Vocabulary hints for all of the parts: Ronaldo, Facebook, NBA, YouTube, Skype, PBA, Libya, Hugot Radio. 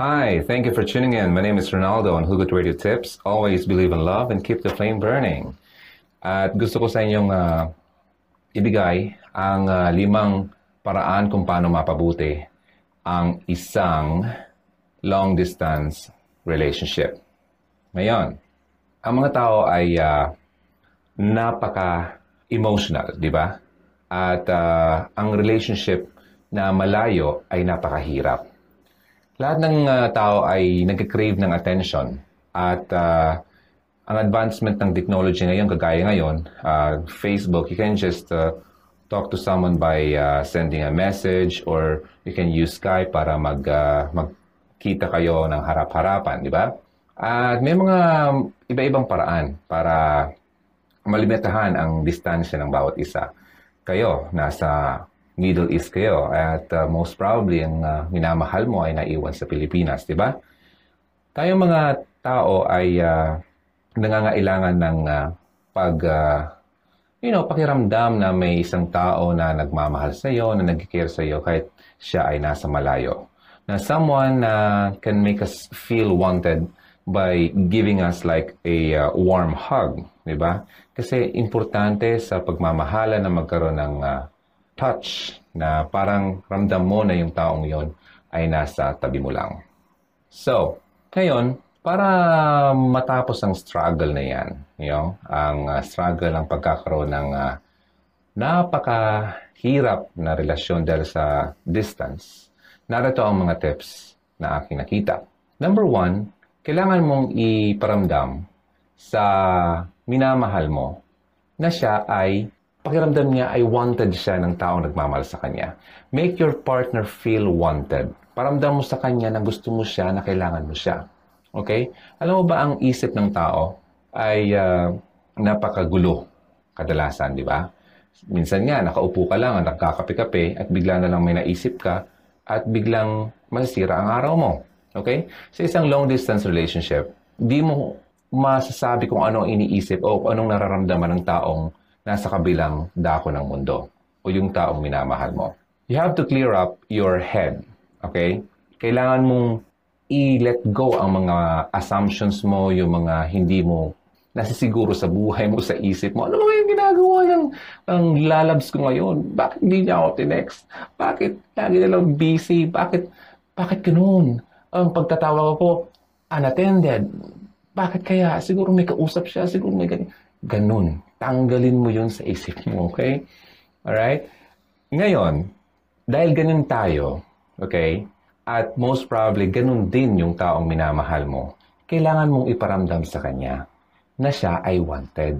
Hi, thank you for tuning in. My name is Ronaldo on Hugot Radio Tips. Always believe in love and keep the flame burning. At gusto ko sa inyong ibigay ang 5 paraan kung paano mapabuti ang isang long distance relationship. Ngayon, ang mga tao ay napaka-emotional, di ba? At ang relationship na malayo ay napakahirap. Lahat ng tao ay nagka-crave ng attention at ang advancement ng technology ngayon, kagaya ngayon, Facebook, you can just talk to someone by sending a message or you can use Skype para magkita kayo ng harap-harapan, di ba? At may mga iba-ibang paraan para malimitahan ang distansya ng bawat isa. Kayo, nasa Middle East kayo at most probably ang minamahal mo ay naiwan sa Pilipinas, di ba? Tayong mga tao ay nangangailangan ng pakiramdam na may isang tao na nagmamahal sa iyo, na nagki-care sa iyo kahit siya ay nasa malayo. Na someone can make us feel wanted by giving us like a warm hug, di ba? Kasi importante sa pagmamahalan na magkaroon ng touch na parang ramdam mo na yung taong yon ay nasa tabi mo lang. So, ngayon, para matapos ang struggle na yan, you know, ang struggle ng pagkakaroon ng napakahirap na relasyon dahil sa distance, narito ang mga tips na aking nakita. Number 1, kailangan mong iparamdam sa minamahal mo na siya ay pakiramdam niya ay wanted siya ng taong nagmamahal sa kanya. Make your partner feel wanted. Paramdam mo sa kanya na gusto mo siya, na kailangan mo siya. Okay? Alam mo ba ang isip ng tao ay napakagulo kadalasan, di ba? Minsan nga, nakaupo ka lang, nagkakape-kape, at bigla na lang may naisip ka, at biglang masisira ang araw mo. Okay? Sa isang long-distance relationship, di mo masasabi kung ano iniisip o anong nararamdaman ng taong nasa kabilang dako ng mundo o yung taong minamahal mo. You have to clear up your head, okay? Kailangan mong i-let go ang mga assumptions mo, yung mga hindi mo nasisiguro sa buhay mo, sa isip mo. Ano ba yung ginagawa ng lalabs ko ngayon? Bakit hindi niya ako tinext? Bakit lagi na lang busy? Bakit ganoon? Ang pagtatawag ko, unattended. Bakit kaya? Siguro may kausap siya, siguro may ganyan. Ganun. Tanggalin mo yun sa isip mo, okay? Alright? Ngayon, dahil ganun tayo, okay? At most probably, ganun din yung taong minamahal mo. Kailangan mong iparamdam sa kanya na siya ay wanted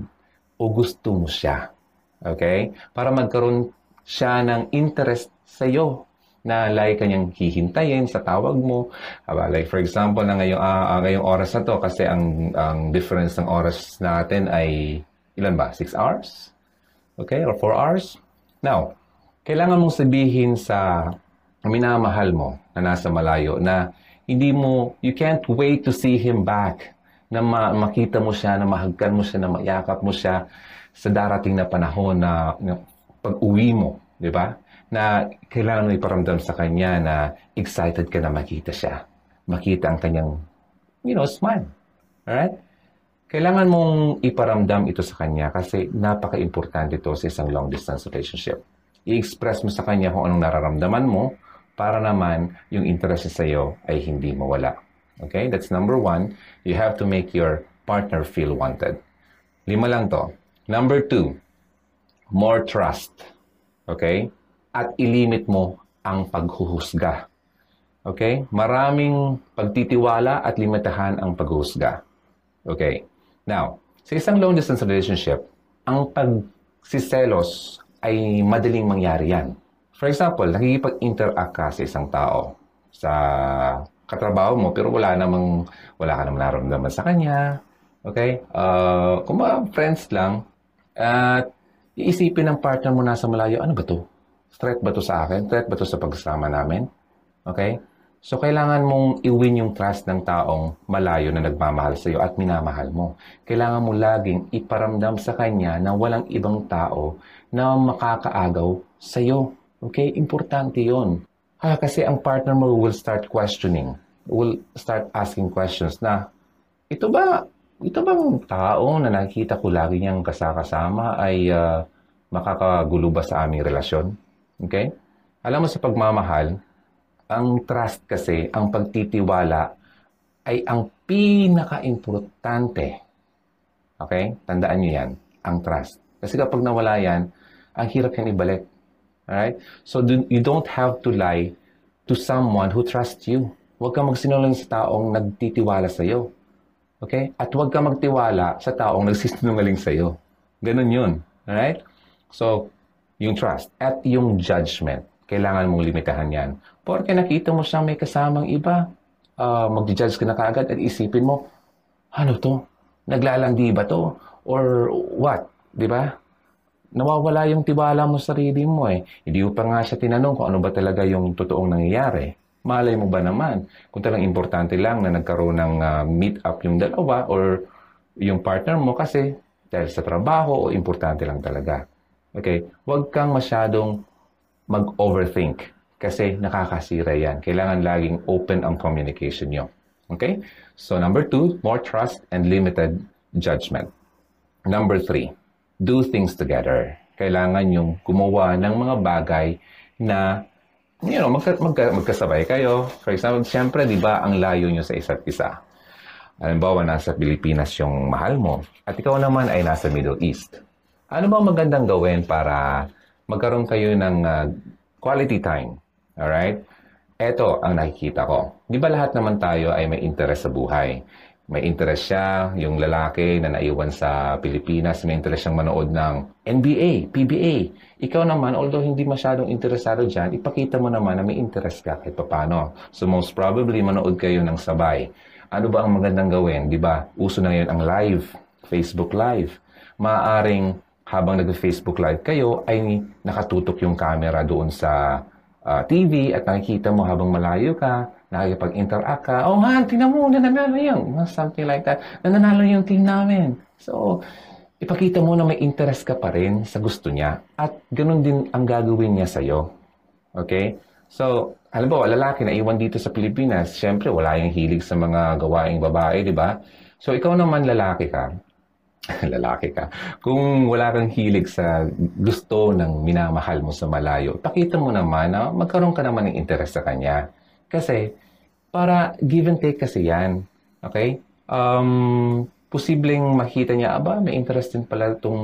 o gusto mo siya, okay? Para magkaroon siya ng interest sa'yo na like kanyang hihintayin sa tawag mo. Like for example, na ngayong oras na to, kasi ang difference ng oras natin ay ilan ba? 6 hours? Okay? Or 4 hours? Now, kailangan mong sabihin sa minamahal mo na nasa malayo na you can't wait to see him back, na makita mo siya, na mahagkan mo siya, na mayakap mo siya sa darating na panahon na pag-uwi mo, di ba? Na kailangan mo iparamdam sa kanya na excited ka na makita siya. Makita ang kanyang, smile. Alright? Kailangan mong iparamdam ito sa kanya kasi napaka-importante ito sa isang long-distance relationship. I-express mo sa kanya kung anong nararamdaman mo para naman yung interest sa iyo ay hindi mawala. Okay? That's number 1. You have to make your partner feel wanted. 5 lang to. Number 2, more trust. Okay? At ilimit mo ang paghuhusga. Okay? Maraming pagtitiwala at limitahan ang paghuhusga. Okay? Now, sa isang long-distance relationship, ang pagsiselos ay madaling mangyari yan. For example, nakikipag-interact ka sa isang tao sa katrabaho mo pero wala ka namang nararamdaman sa kanya. Okay? Kung mga friends lang, at iisipin ng partner mo nasa malayo, ano ba to? Threat ba to sa akin? Threat ba to sa pagsama namin? Okay? So, kailangan mong i-win yung trust ng taong malayo na nagmamahal sa iyo at minamahal mo. Kailangan mo laging iparamdam sa kanya na walang ibang tao na makakaagaw sa iyo. Okay? Importante yun. Kasi ang partner mo will start questioning will start asking questions na, ito bang tao na nakikita ko lagi niyang kasama ay makakagulo ba sa aming relasyon? Okay? Alam mo sa pagmamahal, ang trust kasi, ang pagtitiwala, ay ang pinaka-importante. Okay? Tandaan nyo yan, ang trust. Kasi kapag nawala yan, ang hirap yan ibalik. Alright? So, you don't have to lie to someone who trusts you. Huwag kang magsinungaling sa taong nagtitiwala sa'yo. Okay? At huwag kang magtiwala sa taong nagsisinungaling sa'yo. Ganun yun. Alright? So, yung trust at yung judgment, kailangan mong limitahan yan. Porque nakita mo siyang may kasamang iba, mag-judge ka na kaagad at isipin mo, ano to? Naglalandi ba to? Or what? Diba? Nawawala yung tiwala mo sa sarili mo eh. Hindi mo pa nga siya tinanong kung ano ba talaga yung totoong nangyayari. Malay mo ba naman? Kung talagang importante lang na nagkaroon ng meet-up yung dalawa or yung partner mo kasi dahil sa trabaho o importante lang talaga. Okay? Huwag kang masyadong mag-overthink kasi nakakasira yan. Kailangan laging open ang communication nyo. Okay? So, number two, more trust and limited judgment. Number three, do things together. Kailangan yung gumawa ng mga bagay na, you know, magkasabay kayo. For example, siyempre, di ba, ang layo nyo sa isa't isa. Halimbawa, nasa Pilipinas yung mahal mo at ikaw naman ay nasa Middle East. Ano ba magandang gawin para magkaroon kayo ng quality time? Alright? Ito ang nakikita ko. Di ba lahat naman tayo ay may interes sa buhay? May interest siya, yung lalaki na naiwan sa Pilipinas, may interest siyang manood ng NBA, PBA. Ikaw naman, although hindi masyadong interesado dyan, ipakita mo naman na may interest ka kahit papano. So most probably, manood kayo ng sabay. Ano ba ang magandang gawin? Di ba? Uso na ngayon ang live, Facebook Live. Maaaring habang nag-Facebook Live kayo, ay nakatutok yung camera doon sa TV at nakikita mo habang malayo ka, nakikipag-interact ka, oh man, tingnan mo, nananalo yung, something like that, nananalo yung team namin. So, ipakita mo na may interest ka pa rin sa gusto niya at ganun din ang gagawin niya sa'yo. Okay? So, halimbawa, lalaki na iwan dito sa Pilipinas, syempre wala yung hilig sa mga gawaing babae, di ba? So, ikaw naman lalaki ka, kung wala kang hilig sa gusto ng minamahal mo sa malayo, pakita mo naman na magkaroon ka naman ng interest sa kanya. Kasi, para give and take kasi yan. Okay? Posibleng makita niya, aba, may interest din pala itong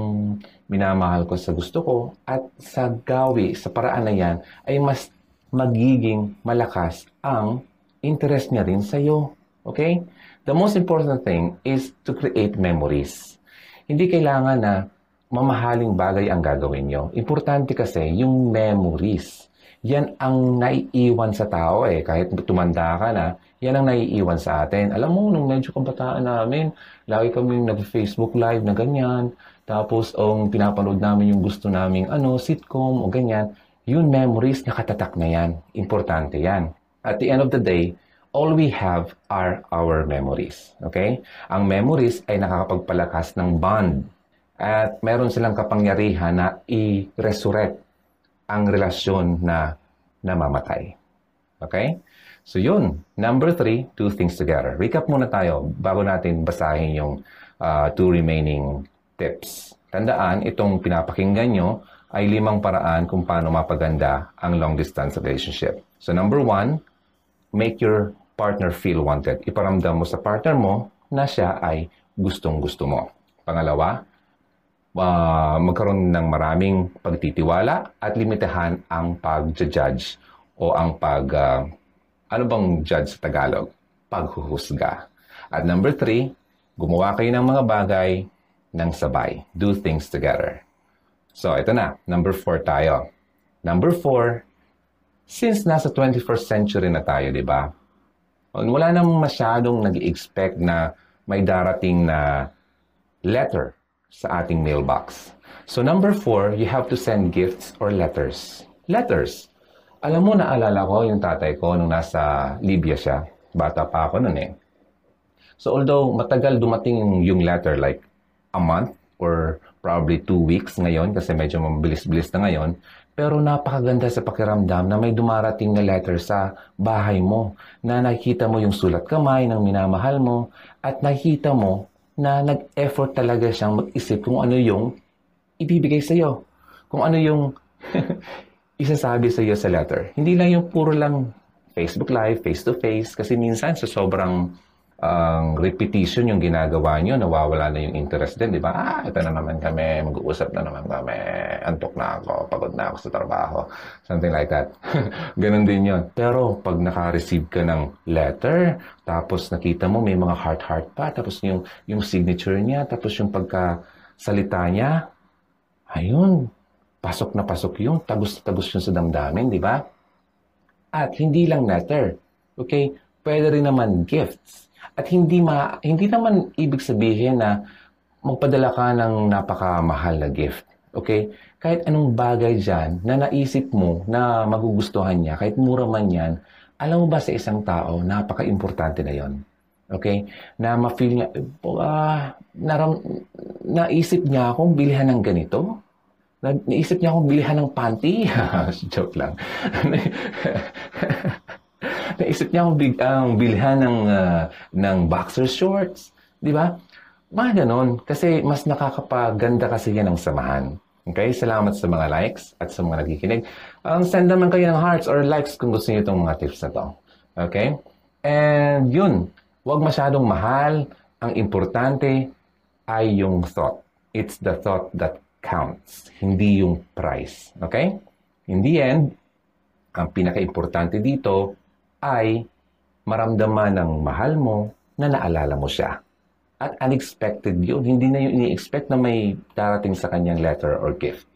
minamahal ko sa gusto ko. At sa gawi, sa paraan na yan, ay mas magiging malakas ang interest niya rin sa'yo. Okay? The most important thing is to create memories. Hindi kailangan na mamahaling bagay ang gagawin nyo. Importante kasi yung memories. Yan ang naiiwan sa tao eh. Kahit tumanda ka na, yan ang naiiwan sa atin. Alam mo, nung medyo kabataan namin, lagi kami nag-Facebook Live na ganyan. Tapos, pinapanood namin yung gusto naming sitcom o ganyan. Yung memories, nakatatak na yan. Importante yan. At the end of the day, all we have are our memories. Okay? Ang memories ay nakakapagpalakas ng bond. At meron silang kapangyarihan na i-resurrect ang relasyon na namamatay. Okay? So yun. Number three, do things together. Recap muna tayo bago natin basahin yung two remaining tips. Tandaan, itong pinapakinggan nyo ay 5 paraan kung paano mapaganda ang long-distance relationship. So number one, make your partner feel wanted. Iparamdam mo sa partner mo na siya ay gustong-gusto mo. Pangalawa, magkaroon ng maraming pagtitiwala at limitahan ang pag-judge o ang ano bang judge sa Tagalog? Paghuhusga. At number three, gumawa kayo ng mga bagay ng sabay. Do things together. So, ito na. Number four tayo. Number four, since nasa 21st century na tayo, di ba? Wala namang masyadong nag-expect na may darating na letter sa ating mailbox. So number four, you have to send gifts or letters. Letters. Alam mo, naalala ko yung tatay ko nung nasa Libya siya. Bata pa ako nun eh. So although matagal dumating yung letter, like a month or probably 2 weeks ngayon kasi medyo mabilis-bilis na ngayon. Pero napakaganda sa pakiramdam na may dumarating na letter sa bahay mo na nakikita mo yung sulat kamay ng minamahal mo at nakikita mo na nag-effort talaga siyang mag-isip kung ano yung ibibigay sa'yo. Kung ano yung isasabi sa'yo sa letter. Hindi lang yung puro lang Facebook Live, face-to-face. Kasi minsan sa sobrang repetition yung ginagawa nyo, nawawala na yung interest din, di ba? Ah, ito na naman kami, mag-uusap na naman kami, antok na ako, pagod na ako sa trabaho. Something like that. Ganon din yun. Pero pag naka-receive ka ng letter, tapos nakita mo may mga heart-heart pa, tapos yung signature niya, tapos yung pagkasalita niya, ayun, pasok na pasok yung tagus-tagus yun sa damdamin, di ba? At hindi lang letter. Okay? Pwede rin naman gifts. At hindi naman ibig sabihin na magpadala ka ng napakamahal na gift. Okay? Kahit anong bagay dyan na naisip mo na magugustuhan niya, kahit mura man yan, alam mo ba sa isang tao, napaka-importante na yon. Okay? Na ma-feel niya, naisip niya akong bilihan ng ganito. Naisip niya akong bilihan ng panty. Joke lang. Naisip niya ang bilhan ng boxer shorts. Di ba? Mga ganon. Kasi mas nakakapaganda kasi yan ang samahan. Okay? Salamat sa mga likes at sa mga nagkikinig. Send naman kayo ng hearts or likes kung gusto niyo itong mga tips na to. Okay? And yun. Huwag masyadong mahal. Ang importante ay yung thought. It's the thought that counts. Hindi yung price. Okay? In the end, ang pinaka-importante dito ay maramdaman ng mahal mo na naalala mo siya. At unexpected yun. Hindi na yung ini-expect na may darating sa kanyang letter or gift.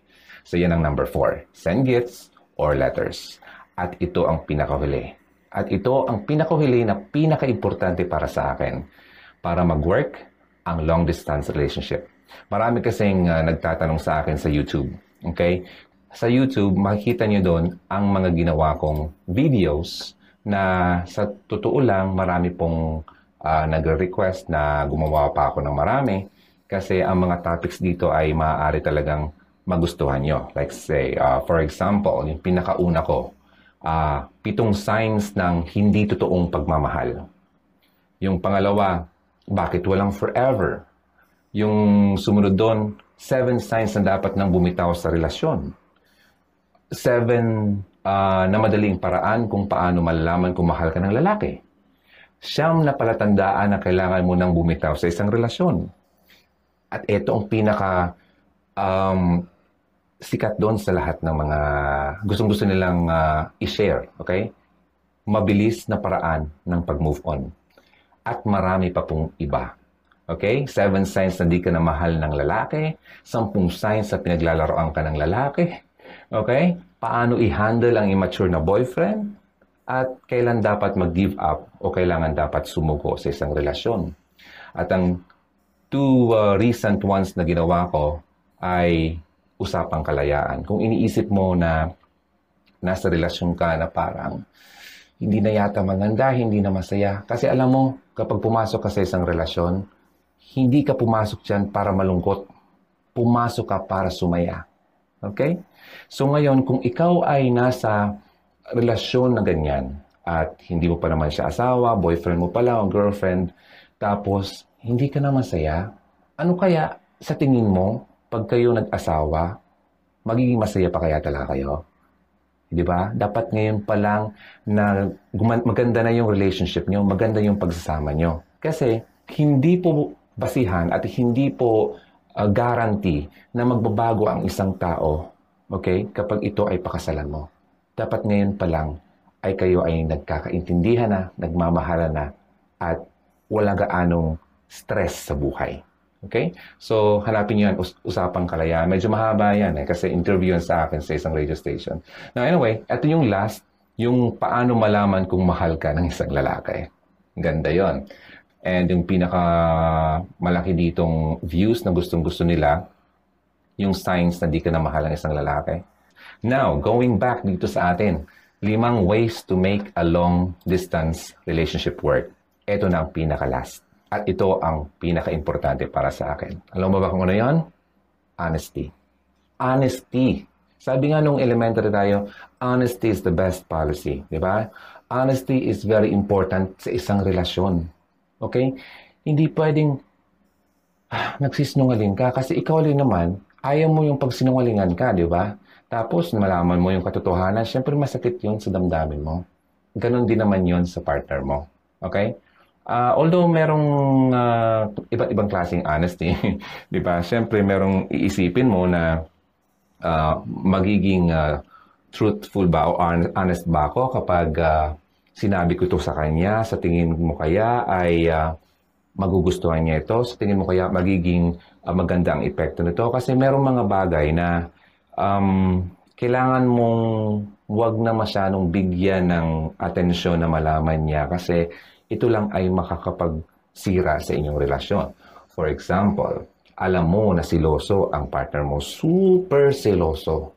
So, yan ang number 4. Send gifts or letters. At ito ang pinakahuli. At ito ang pinakahuli na pinaka-importante para sa akin. Para mag-work ang long-distance relationship. Marami kasing nagtatanong sa akin sa YouTube. Okay? Sa YouTube, makikita nyo doon ang mga ginawa kong videos na sa totoo lang marami pong nagre-request na gumawa pa ako ng marami kasi ang mga topics dito ay maaari talagang magustuhan nyo. Like say, for example, yung pinakauna ko, 7 signs ng hindi totoong pagmamahal. Yung pangalawa, bakit walang forever? Yung sumunod doon, 7 signs na dapat nang bumitaw sa relasyon. 7 na madaling paraan kung paano malalaman kung mahal ka ng lalaki. 9 na palatandaan na kailangan mo nang bumitaw sa isang relasyon. At ito ang pinaka sikat doon sa lahat ng mga gustong-gusto nilang i-share. Okay? Mabilis na paraan ng pag-move on. At marami pa pong iba. Okay? 7 signs na di ka na mahal ng lalaki. 10 signs na pinaglalaroan ka ng lalaki. Okay? Paano i-handle ang immature na boyfriend at kailan dapat mag-give up o kailangan dapat sumuko sa isang relasyon. At ang 2 recent ones na ginawa ko ay usapang kalayaan. Kung iniisip mo na nasa relasyon ka na parang hindi na yata maganda, hindi na masaya. Kasi alam mo, kapag pumasok ka sa isang relasyon, hindi ka pumasok dyan para malungkot. Pumasok ka para sumaya. Okay? So ngayon, kung ikaw ay nasa relasyon na ganyan at hindi mo pa naman siya asawa, boyfriend mo pala o girlfriend, tapos hindi ka na masaya, ano kaya sa tingin mo pag kayo nag-asawa, magiging masaya pa kaya talaga kayo? Di ba? Dapat ngayon pa lang na maganda na yung relationship nyo, maganda yung pagsasama nyo. Kasi hindi po basihan at hindi po guarantee na magbabago ang isang tao, okay, kapag ito ay pakasalan mo. Dapat ngayon pa lang ay kayo ay nagkakaintindihan na, nagmamahalan na, at wala gaanong stress sa buhay. Okay? So, hanapin nyo yan, usapang kalayaan. Medyo mahaba yan kasi interview yan sa akin sa isang radio station. Now, anyway, ito yung last, yung paano malaman kung mahal ka ng isang lalaki. Ganda yon. And yung pinakamalaki ditong views na gustong-gusto nila, yung signs na di ka na mahal ng isang lalaki. Now, going back dito sa atin, 5 ways to make a long-distance relationship work. Ito na ang pinaka-last. At ito ang pinaka-importante para sa akin. Alam mo ba kung ano yun? Honesty. Honesty. Sabi nga nung elementary tayo, honesty is the best policy. Di ba? Honesty is very important sa isang relasyon. Okay? Hindi pwedeng nagsisinungaling ka kasi ikaw rin naman, ayaw mo yung pagsinungalingan ka, di ba? Tapos malaman mo yung katotohanan, syempre masakit yun sa damdamin mo. Ganon din naman yun sa partner mo. Okay? Although merong iba't ibang klaseng honesty, di ba? Syempre merong iisipin mo na magiging truthful ba o honest ba ako kapag sinabi ko ito sa kanya, sa tingin mo kaya ay magugustuhan niya ito, sa tingin mo kaya magiging maganda ang epekto nito. Kasi merong mga bagay na kailangan mong huwag na masyadong bigyan ng atensyon na malaman niya kasi ito lang ay makakapagsira sa inyong relasyon. For example, alam mo na siloso ang partner mo. Super siloso.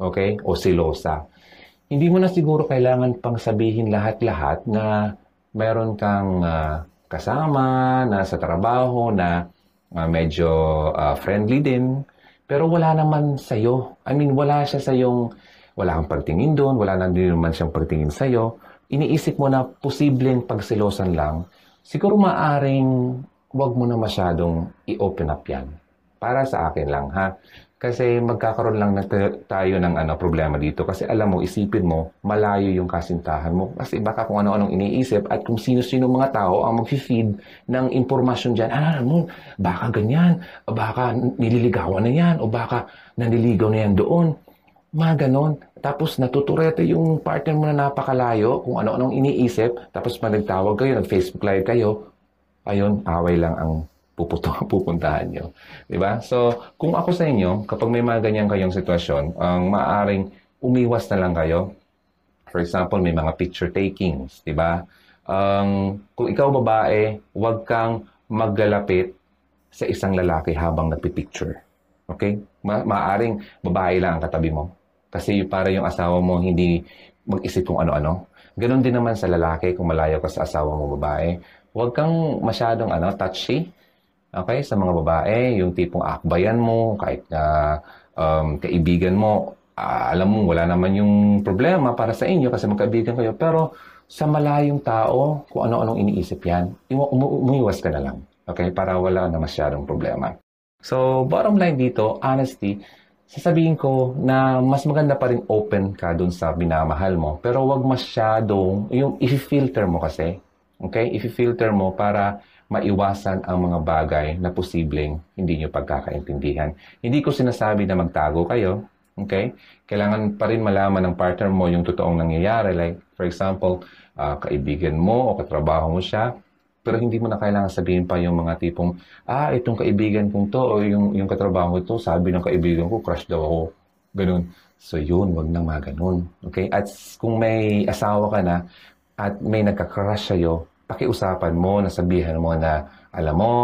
Okay? O silosa. Hindi mo na siguro kailangan pang sabihin lahat-lahat na meron kang kasama, na sa trabaho, na medyo friendly din. Pero wala naman sa'yo. I mean, wala siya sa'yong, wala kang pagtingin doon, wala na din naman siyang pagtingin sa'yo. Iniisip mo na posibleng pagsilosan lang. Siguro maaring huwag mo na masyadong i-open up yan. Para sa akin lang, ha? Kasi magkakaroon lang na tayo ng problema dito. Kasi alam mo, isipin mo, malayo yung kasintahan mo. Kasi baka kung ano-anong iniisip at kung sino-sino mga tao ang mag-feed ng impormasyon dyan. Alam mo, baka ganyan, o baka nililigawan na yan, o baka naniligaw na yan doon. Mga ganon. Tapos natuturete yung partner mo na napakalayo kung ano-anong iniisip. Tapos managtawag kayo, nag-Facebook live kayo. Ayun, away lang ang pupuntahan nyo. Diba? So, kung ako sa inyo, kapag may mga ganyan kayong sitwasyon, ang maaaring umiwas na lang kayo. For example, may mga picture takings. Diba? Kung ikaw babae, huwag kang maggalapit sa isang lalaki habang nagpipicture. Okay? Maaaring babae lang ang katabi mo. Kasi para yung asawa mo hindi mag-isip kung ano-ano. Ganon din naman sa lalaki kung malayo ka sa asawa mo babae. Huwag kang masyadong touchy. Okay? Sa mga babae, yung tipong akbayan mo, kahit na kaibigan mo, alam mo, wala naman yung problema para sa inyo kasi magkaibigan kayo. Pero sa malayong tao, kung ano-anong iniisip yan, umiwas ka na lang. Okay? Para wala na masyadong problema. So, bottom line dito, honesty, sasabihin ko na mas maganda pa rin open ka dun sa minamahal mo. Pero huwag masyadong, yung i-filter mo kasi, okay? I-filter mo para maiwasan ang mga bagay na posibleng hindi nyo pagkakaintindihan. Hindi ko sinasabi na magtago kayo. Okay? Kailangan pa rin malaman ng partner mo yung totoong nangyayari. Like, for example, kaibigan mo o katrabaho mo siya. Pero hindi mo na kailangan sabihin pa yung mga tipong, itong kaibigan kong to o yung katrabaho ito, sabi ng kaibigan ko, crush daw ako. Ganun. So yun, wag nang mga ganun. Okay? At kung may asawa ka na, at may nagka-crush sa'yo, pakiusapan mo, nasabihan mo na, alam mo,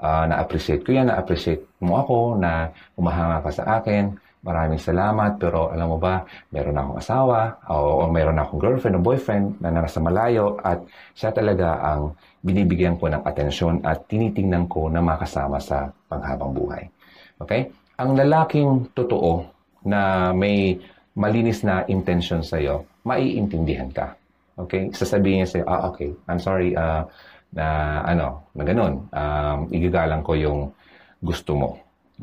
na-appreciate ko yan, na-appreciate mo ako, na umahanga ka sa akin, maraming salamat, pero alam mo ba, meron akong asawa, o meron akong girlfriend o boyfriend na nasa malayo, at siya talaga ang binibigyan ko ng atensyon at tinitingnan ko na makasama sa panghabang buhay. Okay? Ang lalaking totoo na may malinis na intention sa'yo, maiintindihan ka. Okay? Sasabihin niya sa'yo, okay, I'm sorry, na ganun. Igagalang ko yung gusto mo.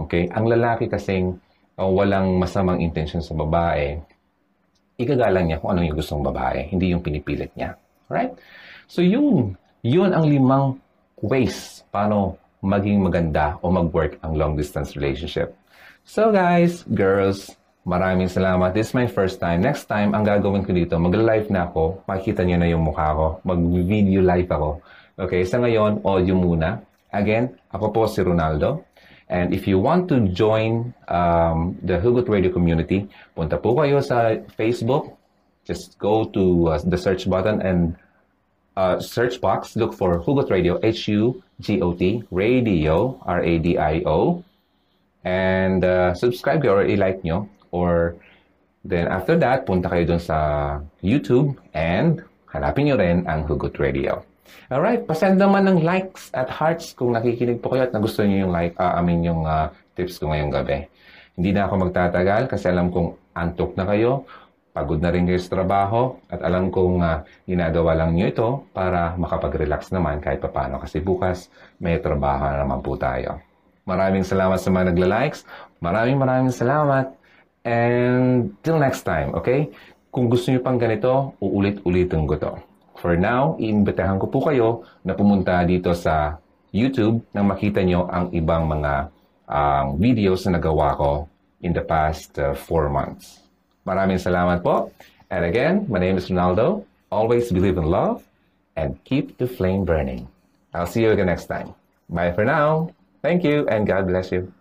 Okay? Ang lalaki kasing walang masamang intention sa babae, igagalang niya kung anong yung gustong babae, hindi yung pinipilit niya. Alright? So, yun ang 5 ways paano maging maganda o mag-work ang long-distance relationship. So, guys, girls, maraming salamat. This is my first time. Next time, ang gagawin ko dito, mag-live na ako. Makikita nyo na yung mukha ko. Mag-video live ako. Okay, sa ngayon, audio muna. Again, ako po si Ronaldo. And if you want to join the Hugot Radio community, punta po kayo sa Facebook. Just go to the search button and search box. Look for Hugot Radio, H-U-G-O-T, Radio, R-A-D-I-O. And subscribe or i-like nyo. Or then after that, punta kayo dun sa YouTube and hanapin nyo rin ang Hugot Radio. Alright, pasend naman ng likes at hearts kung nakikinig po kayo at nagustuhan nyo yung tips ko ngayong gabi. Hindi na ako magtatagal kasi alam kong antok na kayo, pagod na rin kayo sa trabaho, at alam kong ginagawa lang nyo ito para makapag-relax naman kahit papano kasi bukas may trabaho na naman po tayo. Maraming salamat sa mga nagla-likes. Maraming salamat. And till next time, okay? Kung gusto nyo pang ganito, uulit-ulitin ko to. For now, iimbitahan ko po kayo na pumunta dito sa YouTube nang makita nyo ang ibang mga videos na nagawa ko in the past 4 months. Maraming salamat po. And again, my name is Ronaldo. Always believe in love and keep the flame burning. I'll see you again next time. Bye for now. Thank you and God bless you.